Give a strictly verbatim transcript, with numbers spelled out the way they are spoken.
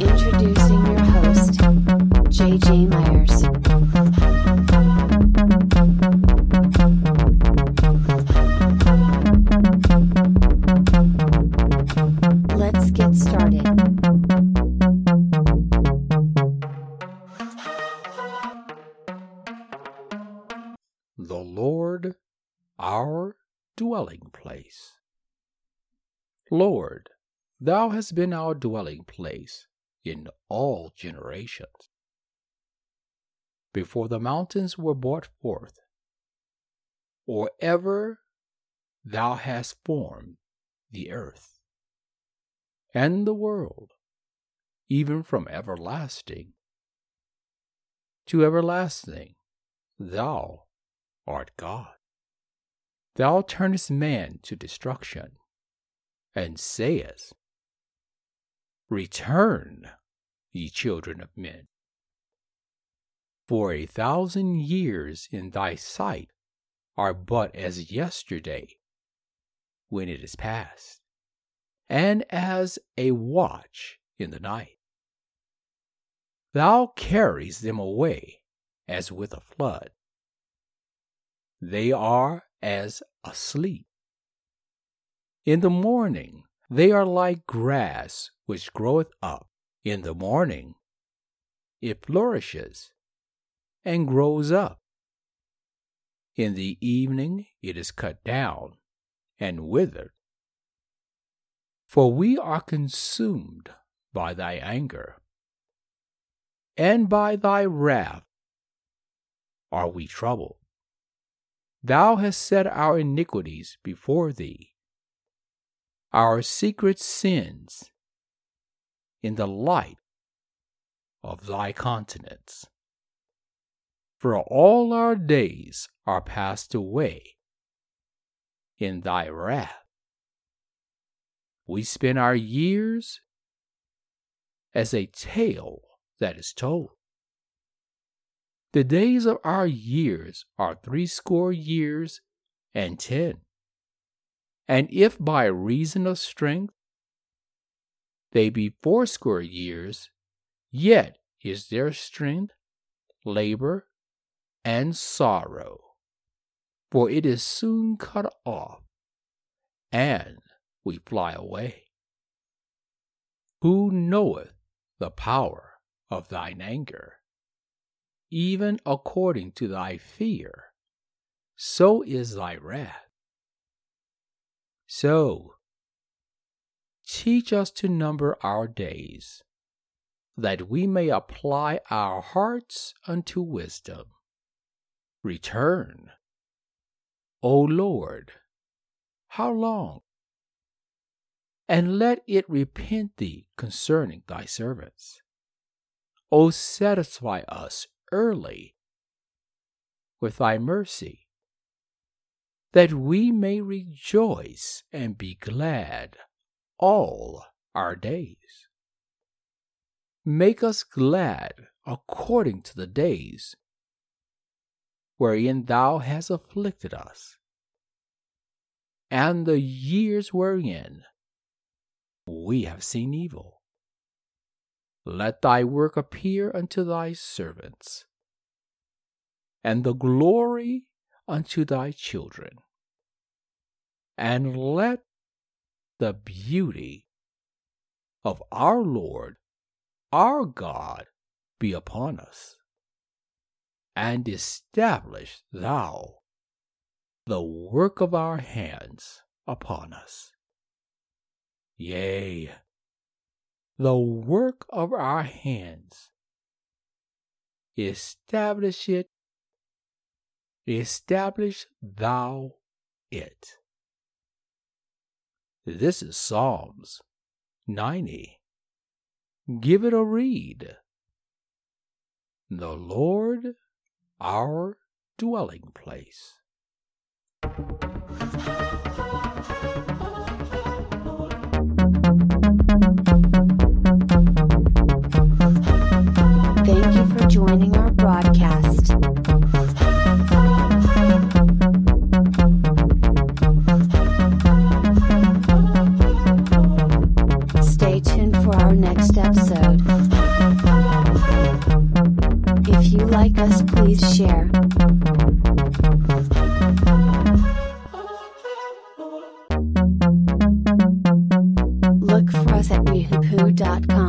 Introducing your host, J J Myers. Let's get started. The Lord, our dwelling place. Lord, thou hast been our dwelling place in all generations. Before the mountains were brought forth, or ever thou hast formed the earth and the world, even from everlasting to everlasting, thou art God. Thou turnest man to destruction, and sayest, Return, ye children of men. For a thousand years in thy sight are but as yesterday, when it is past, and as a watch in the night. Thou carries them away as with a flood. They are as asleep. In the morning they are like grass which groweth up. In the morning it flourishes and grows up. In the evening it is cut down and withered. For we are consumed by thy anger, and by thy wrath are we troubled. Thou hast set our iniquities before thee, our secret sins in the light of thy countenance. For all our days are passed away in thy wrath. We spend our years as a tale that is told. The days of our years are threescore years and ten. And if by reason of strength they be fourscore years, yet is their strength labor and sorrow, for it is soon cut off, and we fly away. Who knoweth the power of thine anger? Even according to thy fear, so is thy wrath. So, teach us to number our days, that we may apply our hearts unto wisdom. Return, O Lord, how long? And let it repent thee concerning thy servants. O satisfy us early with thy mercy, that we may rejoice and be glad all our days. Make us glad according to the days wherein thou hast afflicted us, and the years wherein we have seen evil. Let thy work appear unto thy servants, and the glory unto thy children. And let the beauty of our Lord, our God, be upon us, and establish thou the work of our hands upon us. Yea, the work of our hands, establish it, establish thou it. This is Psalms ninety. Give it a read. The Lord, our dwelling place. Thank you for for joining our broadcast. Stay tuned for our next episode. If you like us, please share. Look for us at Beehoo Poo dot com.